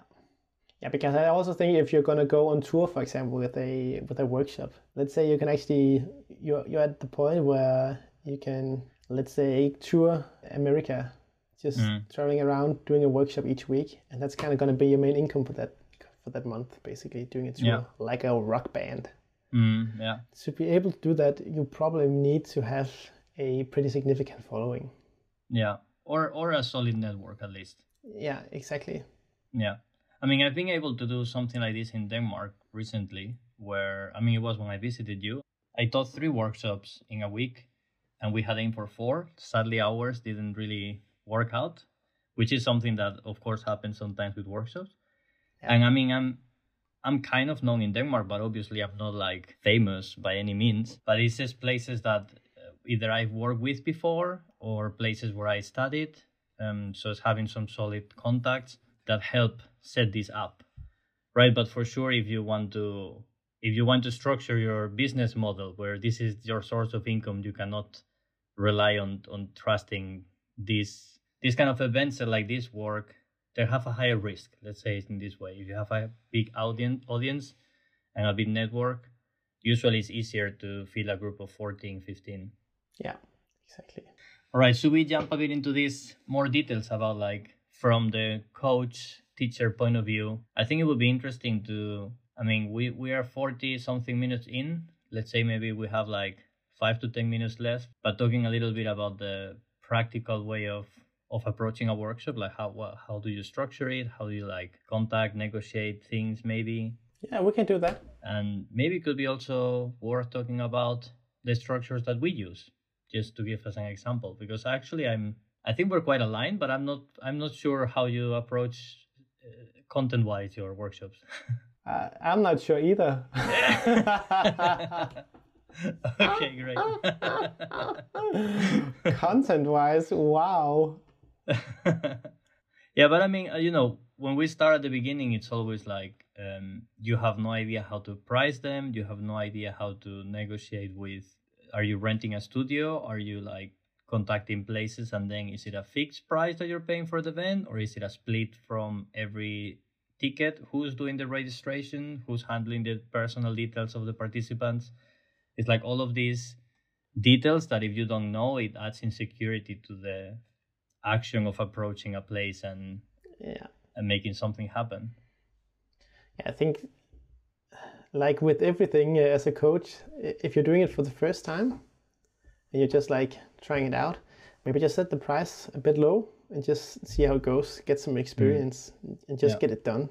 Yeah, because I also think if you're going to go on tour, for example, with a workshop, let's say you can actually, you're at the point where you can, let's say, tour America, just traveling around, doing a workshop each week. And that's kind of going to be your main income for that month, basically, doing a tour, like a rock band. Mm, yeah. To be able to do that, you probably need to have a pretty significant following. Yeah, or a solid network at least. Yeah, exactly. Yeah, I mean, I've been able to do something like this in Denmark recently, where, I mean, it was when I visited you. I taught 3 workshops in a week, and we had aimed for 4. Sadly, ours didn't really work out, which is something that, of course, happens sometimes with workshops. Yeah. And I mean, I'm kind of known in Denmark, but obviously I'm not like famous by any means. But it's just places that either I've worked with before or places where I studied. So it's having some solid contacts that help set this up, right? But for sure, if you want to structure your business model where this is your source of income, you cannot rely on trusting these kind of events that like this work. They have a higher risk, let's say it in this way. If you have a big audience and a big network, usually it's easier to fill a group of 14, 15. Yeah, exactly. All right, so we jump a bit into these more details about, like, from the coach, teacher point of view. I think it would be interesting to, I mean, we are 40-something minutes in. Let's say maybe we have like 5 to 10 minutes left, but talking a little bit about the practical way of approaching a workshop, like how do you structure it? How do you like contact, negotiate things maybe? Yeah, we can do that. And maybe it could be also worth talking about the structures that we use, just to give us an example, because actually I think we're quite aligned, but I'm not sure how you approach content-wise your workshops. I'm not sure either. Okay, great. Content-wise, wow. Yeah, but I mean, you know, when we start at the beginning, it's always like you have no idea how to price them. You have no idea how to negotiate with. Are you renting a studio? Are you like contacting places? And then is it a fixed price that you're paying for the event, or is it a split from every ticket? Who's doing the registration? Who's handling the personal details of the participants? It's like all of these details that if you don't know, it adds insecurity to the action of approaching a place and making something happen. Yeah, I think like with everything as a coach, if you're doing it for the first time and you're just like trying it out, maybe just set the price a bit low and just see how it goes, get some experience and just get it done.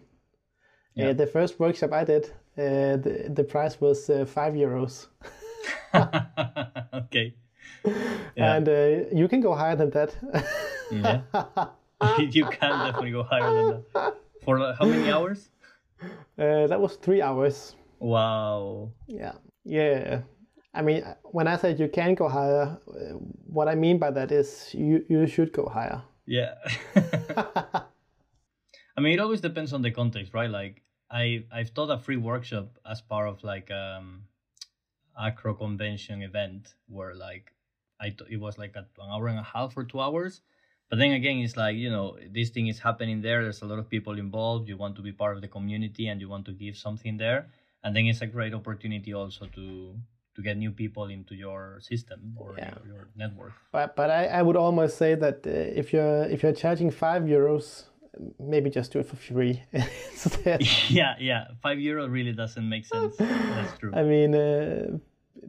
Yeah. The first workshop I did, the price was €5. Okay. Yeah. And you can go higher than that. Yeah. You can definitely go higher than that. For how many hours? That was 3 hours. Wow. Yeah. Yeah. I mean, when I said you can go higher, what I mean by that is you should go higher. Yeah. I mean, it always depends on the context, right? Like I've taught a free workshop as part of like acro convention event where like it was like an hour and a half or 2 hours. But then again, it's like, you know, this thing is happening there. There's a lot of people involved. You want to be part of the community and you want to give something there. And then it's a great opportunity also to get new people into your system or your network. But I would almost say that if you're charging €5, maybe just do it for free instead. Yeah. €5 really doesn't make sense. That's true. I mean,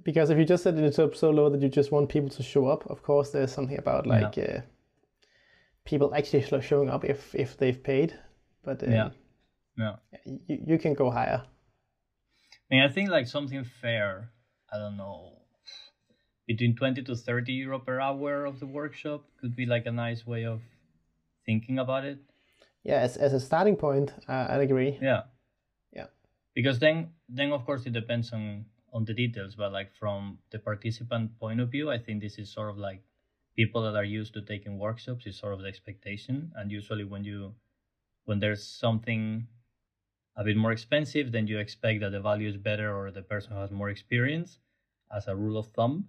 because if you just set it up so low that you just want people to show up, of course, there's something about like people actually showing up if they've paid. But you can go higher. I mean, I think like something fair, I don't know, between 20 to 30 euro per hour of the workshop could be like a nice way of thinking about it. Yeah, as a starting point, I'd agree. Yeah. Because then of course it depends on the details, but like from the participant point of view, I think this is sort of like people that are used to taking workshops is sort of the expectation. And usually when there's something a bit more expensive, then you expect that the value is better or the person has more experience as a rule of thumb.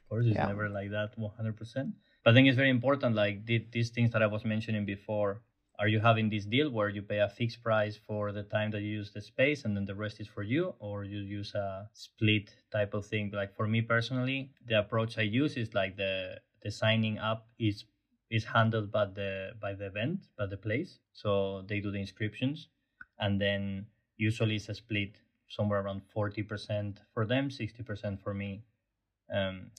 Of course, it's never like that 100%. But I think it's very important, like these things that I was mentioning before, are you having this deal where you pay a fixed price for the time that you use the space and then the rest is for you, or you use a split type of thing? Like for me personally, the approach I use is like the signing up is handled by the event, by the place. So they do the inscriptions. And then usually it's a split somewhere around 40% for them, 60% for me.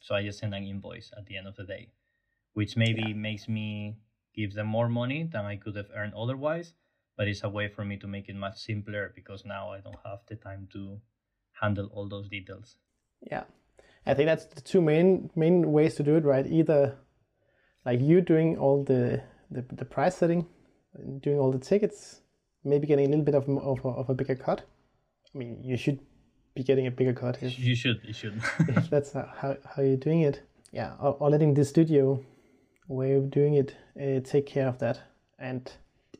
So I just send an invoice at the end of the day, which maybe makes me give them more money than I could have earned otherwise. But it's a way for me to make it much simpler because now I don't have the time to handle all those details. Yeah, I think that's the two main ways to do it, right? Either like you doing all the price setting, doing all the tickets, maybe getting a little bit of a bigger cut. I mean, you should be getting a bigger cut. You should. If that's how you're doing it. Yeah, or letting the studio way of doing it take care of that. And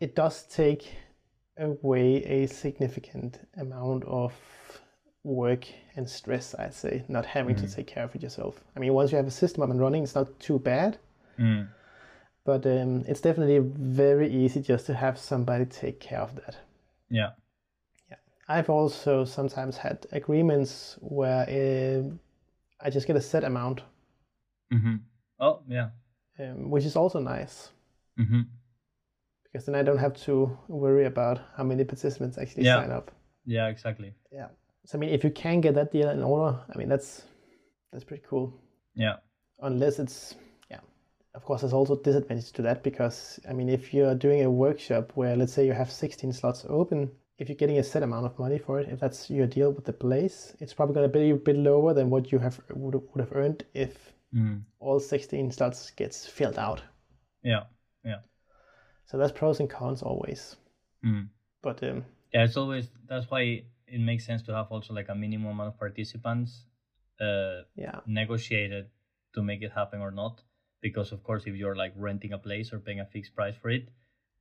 it does take away a significant amount of work and stress, I'd say, not having to take care of it yourself. I mean, once you have a system up and running, it's not too bad. Mm. But it's definitely very easy just to have somebody take care of that. Yeah. I've also sometimes had agreements where I just get a set amount. Mm-hmm. Oh, yeah. Which is also nice. Mm-hmm. Because then I don't have to worry about how many participants actually sign up. Yeah, exactly. Yeah. So, I mean, if you can get that deal in order, I mean, that's pretty cool. Yeah. Unless it's... Of course, there's also disadvantage to that because, I mean, if you're doing a workshop where, let's say, you have 16 slots open, if you're getting a set amount of money for it, if that's your deal with the place, it's probably going to be a bit lower than what you would have earned if all 16 slots gets filled out. Yeah. So there's pros and cons always. Mm. But it's always, that's why it makes sense to have also like a minimum amount of participants negotiated to make it happen or not. Because, of course, if you're like renting a place or paying a fixed price for it,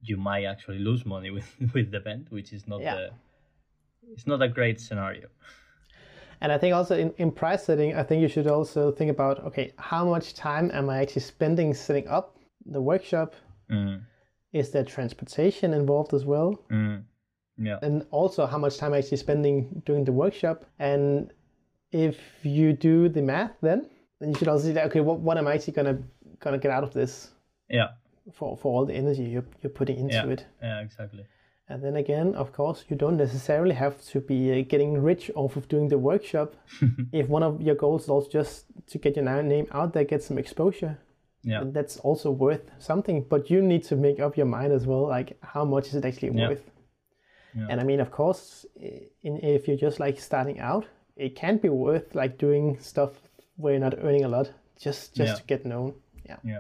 you might actually lose money with the event, which is not it's not a great scenario. And I think also in price setting, I think you should also think about, okay, how much time am I actually spending setting up the workshop? Mm. Is there transportation involved as well? Mm. Yeah. And also how much time I'm actually spending doing the workshop. And if you do the math then you should also see that, okay, what am I actually going to get out of this for all the energy you're putting into it. Yeah, exactly. And then again, of course, you don't necessarily have to be getting rich off of doing the workshop. If one of your goals is also just to get your name out there, get some exposure, and that's also worth something. But you need to make up your mind as well, like how much is it actually worth? Yeah. And I mean, of course, if you're just like starting out, it can be worth like doing stuff where you're not earning a lot just to get known. Yeah,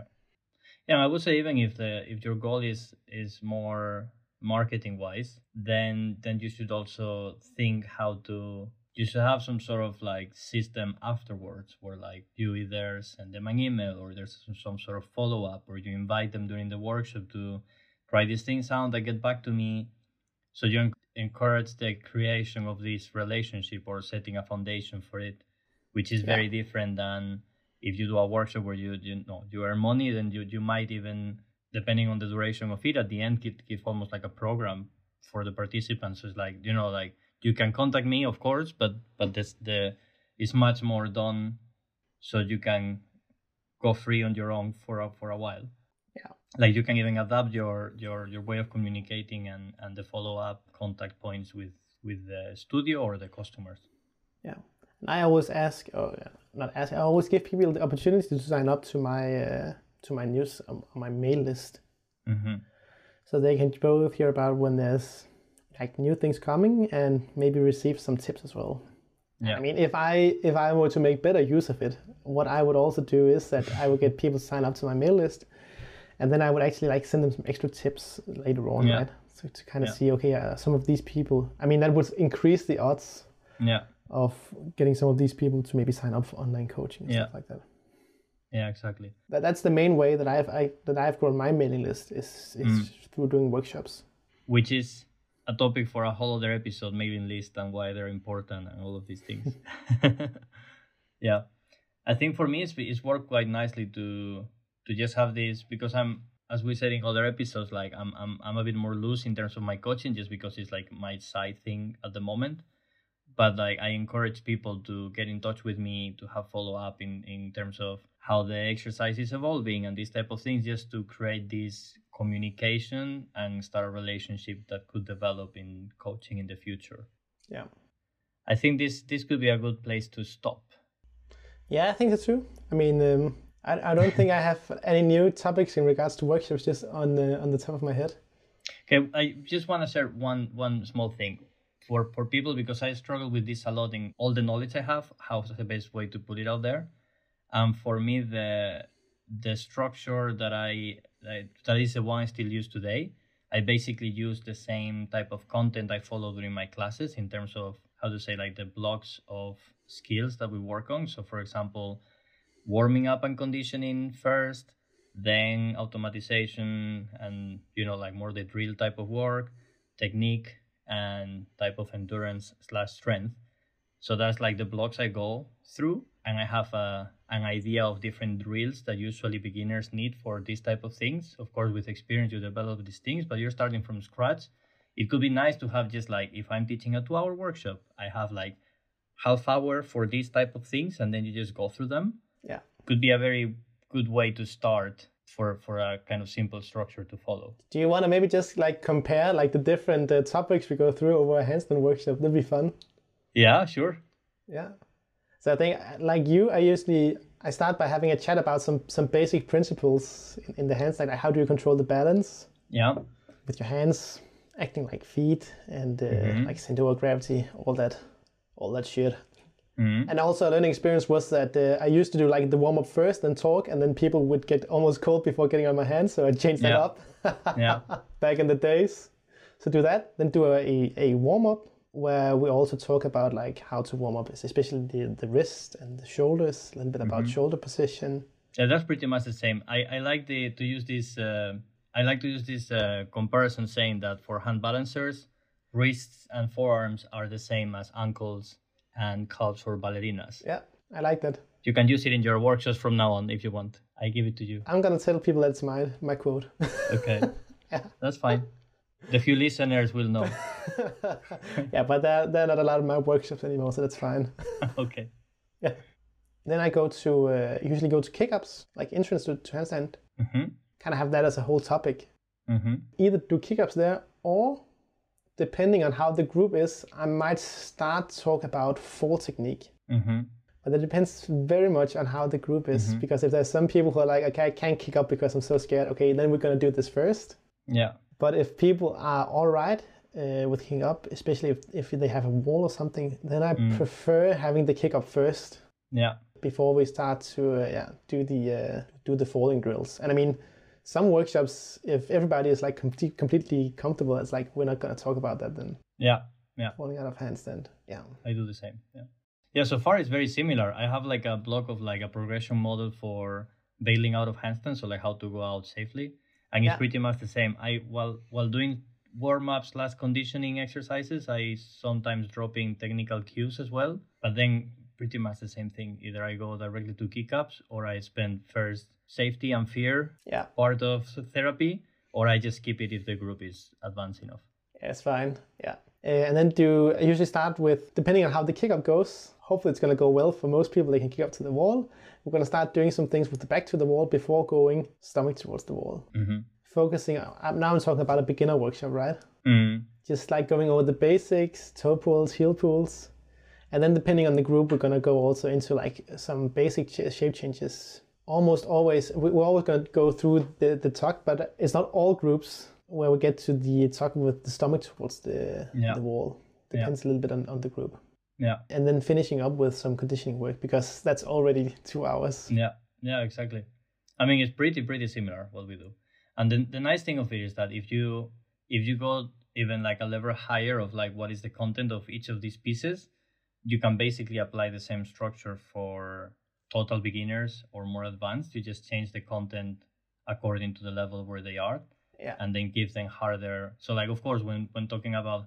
I would say even if your goal is more marketing wise, then you should also think how to you should have some sort of like system afterwards where like you either send them an email or there's some sort of follow-up, or you invite them during the workshop to try these things out and get back to me. So you encourage the creation of this relationship or setting a foundation for it, which is very different than if you do a workshop where you earn money, then you might even, depending on the duration of it, at the end give almost like a program for the participants. So it's like, you can contact me, of course, but it's much more done, so you can go free on your own for a while. Yeah, like you can even adapt your way of communicating and the follow up contact points with the studio or the customers. Yeah, and I always I always give people the opportunity to sign up to my mail list, mm-hmm. so they can both hear about when there's like new things coming and maybe receive some tips as well. Yeah. I mean, if I were to make better use of it, what I would also do is that I would get people to sign up to my mail list, and then I would actually like send them some extra tips later on, right? So to kind of see, okay, some of these people. I mean, that would increase the odds of getting some of these people to maybe sign up for online coaching and stuff like that. Yeah, exactly. That's the main way that I've grown my mailing list is through doing workshops, which is a topic for a whole other episode, mailing list and why they're important and all of these things. Yeah, I think for me it's worked quite nicely to just have this, because I'm, as we said in other episodes, like I'm a bit more loose in terms of my coaching, just because it's like my side thing at the moment. But like I encourage people to get in touch with me, to have follow up in terms of how the exercise is evolving and these type of things, just to create this communication and start a relationship that could develop in coaching in the future. Yeah, I think this could be a good place to stop. Yeah, I think that's true. I mean, I don't think I have any new topics in regards to workshops just on the top of my head. Okay, I just want to share one small thing for people, because I struggle with this a lot in all the knowledge I have, how's the best way to put it out there. For me, the structure that is the one I still use today. I basically use the same type of content I follow during my classes in terms of the blocks of skills that we work on. So for example, warming up and conditioning first, then automatization and more the drill type of work, technique and type of endurance / strength. So that's like the blocks I go through, and I have an idea of different drills that usually beginners need for these type of things. Of course, with experience, you develop these things, but you're starting from scratch. It could be nice to have just like, if I'm teaching a 2-hour workshop, I have like half hour for these type of things, and then you just go through them. Yeah. Could be a very good way to start for a kind of simple structure to follow. Do you want to maybe just like compare like the different topics we go through over a handstand workshop? That'd be fun. Yeah, sure. Yeah. So I think, like you, I start by having a chat about some basic principles in the handstand. Like how do you control the balance? Yeah. With your hands, acting like feet, and like center of gravity, all that shit. Mm-hmm. And also a learning experience was that I used to do like the warm up first, then talk, and then people would get almost cold before getting on my hands. So I changed that up. Back in the days. So do that, then do a warm up, where we also talk about like how to warm up, especially the wrist and the shoulders, a little bit about shoulder position. Yeah, that's pretty much the same. I like to use this comparison, saying that for hand balancers, wrists and forearms are the same as ankles and calves for ballerinas. Yeah, I like that. You can use it in your workshops from now on if you want. I give it to you. I'm gonna tell people that's my quote. Okay, that's fine. The few listeners will know. Yeah, but they're not allowed in my workshops anymore, so that's fine. Okay. Yeah. Then I usually go to kick-ups, like entrance to handstand. Kind of have that as a whole topic. Either do kick-ups there, or depending on how the group is, I might start talk about fall technique. But that depends very much on how the group is, because if there's some people who are like, okay, I can't kick up because I'm so scared, okay, then we're going to do this first. Yeah. But if people are all right with kick up, especially if they have a wall or something, then I prefer having the kick up first. Yeah. Before we start to do the falling drills. And I mean, some workshops, if everybody is like completely comfortable, it's like we're not gonna talk about that then. Yeah, Yeah. Falling out of handstand. Yeah. I do the same. Yeah. Yeah. So far, it's very similar. I have like a block of like a progression model for bailing out of handstand, so like how to go out safely, and it's pretty much the same. While doing warm-ups, last conditioning exercises, I sometimes drop in technical cues as well, but then pretty much the same thing. Either I go directly to kick-ups, or I spend first safety and fear part of therapy, or I just skip it if the group is advanced enough. Yeah, it's fine. Yeah. And then I usually start with, depending on how the kick-up goes, hopefully it's going to go well for most people, they can kick up to the wall. We're going to start doing some things with the back to the wall before going stomach towards the wall. Mm-hmm. Focusing on, now I'm talking about a beginner workshop, right? Mm. Just like going over the basics, toe pulls, heel pulls. And then depending on the group, we're going to go also into like some basic shape changes. Almost always, we're always going to go through the tuck, but it's not all groups where we get to the tuck with the stomach towards the wall. Depends a little bit on the group. Yeah. And then finishing up with some conditioning work, because that's already 2 hours. Yeah, yeah, exactly. I mean, it's pretty similar what we do. And then the nice thing of it is that if you go even like a level higher of like what is the content of each of these pieces, you can basically apply the same structure for total beginners or more advanced. You just change the content according to the level where they are, and then give them harder. So like, of course, when talking about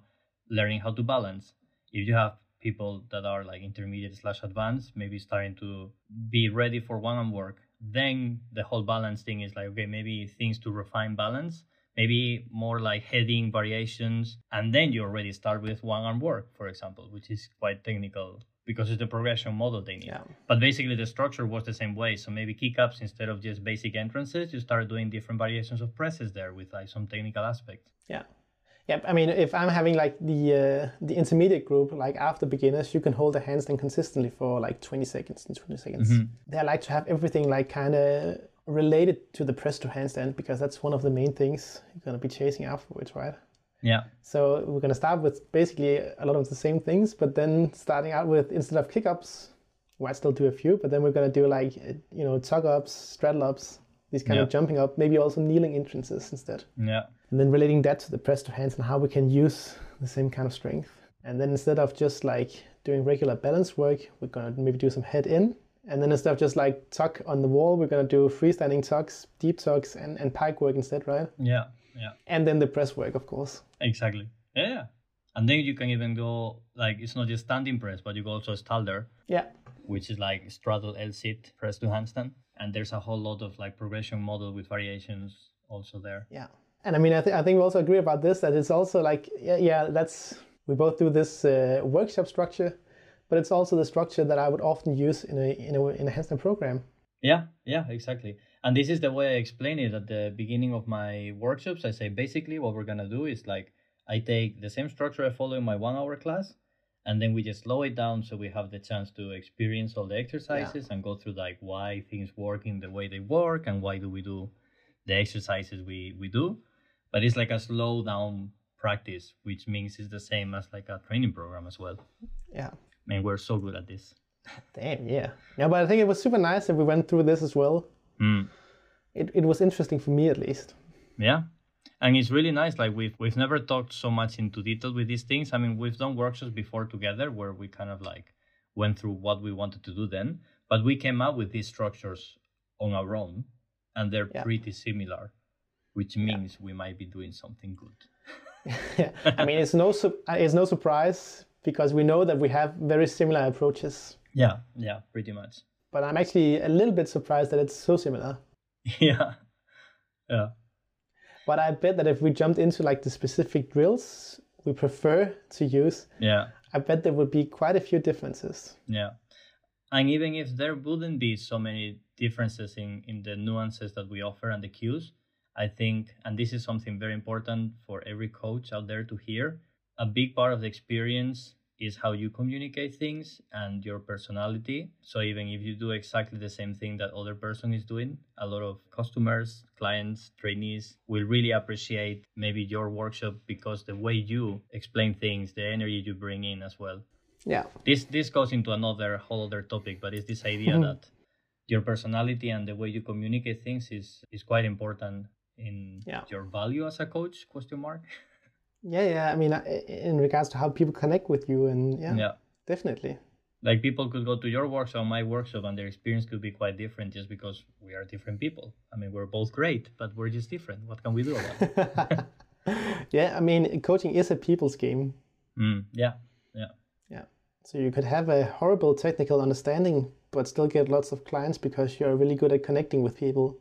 learning how to balance, if you have people that are like intermediate/advanced, maybe starting to be ready for one-on work, then the whole balance thing is like, okay, maybe things to refine balance, maybe more like heading variations, and then you already start with one-arm work, for example, which is quite technical because it's the progression model they need. Yeah. But basically the structure was the same way. So maybe kick-ups, instead of just basic entrances, you start doing different variations of presses there with like some technical aspects. Yeah. Yeah, I mean, if I'm having like the intermediate group, like after beginners, you can hold a handstand consistently for like 20 seconds and 20 seconds. Mm-hmm. They like to have everything like kind of related to the press to handstand, because that's one of the main things you're going to be chasing afterwards, right? Yeah. So we're going to start with basically a lot of the same things, but then starting out with, instead of kick-ups, well, I still do a few, but then we're going to do like, you know, tuck-ups, straddle-ups, these kind of jumping up, maybe also kneeling entrances instead. Yeah. And then relating that to the press to hands and how we can use the same kind of strength. And then instead of just like doing regular balance work, we're going to maybe do some head in. And then instead of just like tuck on the wall, we're going to do freestanding tucks, deep tucks, and pike work instead, right? Yeah, yeah. And then the press work, of course. Exactly. Yeah. And then you can even go like, it's not just standing press, but you go also stalder. Yeah. Which is like straddle L-sit, press to handstand. And there's a whole lot of like progression model with variations also there. Yeah. And I mean, I think we also agree about this, that it's also like, we both do this workshop structure, but it's also the structure that I would often use in a handstand program. Yeah, yeah, exactly. And this is the way I explain it at the beginning of my workshops. I say, basically what we're going to do is like, I take the same structure I follow in my 1 hour class, and then we just slow it down so we have the chance to experience all the exercises and go through like why things work in the way they work and why do we do the exercises we do. But it's like a slow down practice, which means it's the same as like a training program as well. Yeah. Man, we're so good at this. Damn, yeah. Yeah, but I think it was super nice that we went through this as well. Mm. It was interesting for me at least. Yeah. And it's really nice. Like we've never talked so much into detail with these things. I mean, we've done workshops before together where we kind of like went through what we wanted to do then, but we came up with these structures on our own, and they're pretty similar, which means we might be doing something good. Yeah. I mean, it's no surprise, because we know that we have very similar approaches. Yeah, yeah, pretty much. But I'm actually a little bit surprised that it's so similar. Yeah, yeah. But I bet that if we jumped into like the specific drills we prefer to use, I bet there would be quite a few differences. Yeah. And even if there wouldn't be so many differences in the nuances that we offer and the cues, I think, and this is something very important for every coach out there to hear, a big part of the experience is how you communicate things and your personality. So even if you do exactly the same thing that other person is doing, a lot of customers, clients, trainees will really appreciate maybe your workshop because the way you explain things, the energy you bring in as well. Yeah. This goes into another whole other topic, but it's this idea that your personality and the way you communicate things is quite important in your value as a coach, question mark. Yeah. I mean, in regards to how people connect with you, and yeah, definitely. Like, people could go to your workshop, my workshop, and their experience could be quite different just because we are different people. I mean, we're both great, but we're just different. What can we do about it? Yeah, I mean, coaching is a people's game. Yeah. So you could have a horrible technical understanding, but still get lots of clients because you're really good at connecting with people.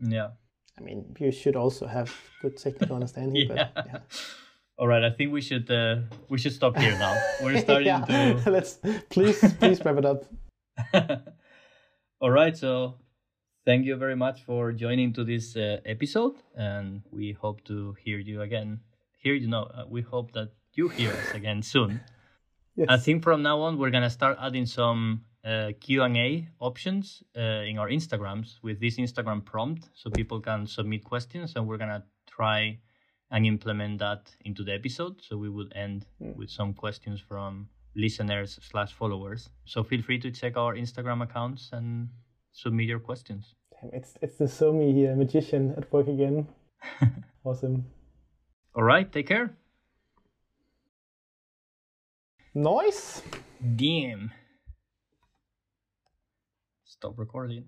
Yeah. I mean, you should also have good technical understanding, but yeah. All right, I think we should stop here now. We're starting to let's please wrap it up. All right, so thank you very much for joining to this episode, and we hope to hear you again. We hope that you hear us again soon. Yes. I think from now on we're gonna start adding some Q&A options in our Instagrams with this Instagram prompt, so people can submit questions, and we're gonna try and implement that into the episode. So we would end with some questions from listeners/followers. So feel free to check our Instagram accounts and submit your questions. Damn, it's the Somi here, magician at work again. Awesome. All right, take care. Nice. Damn. Stop recording.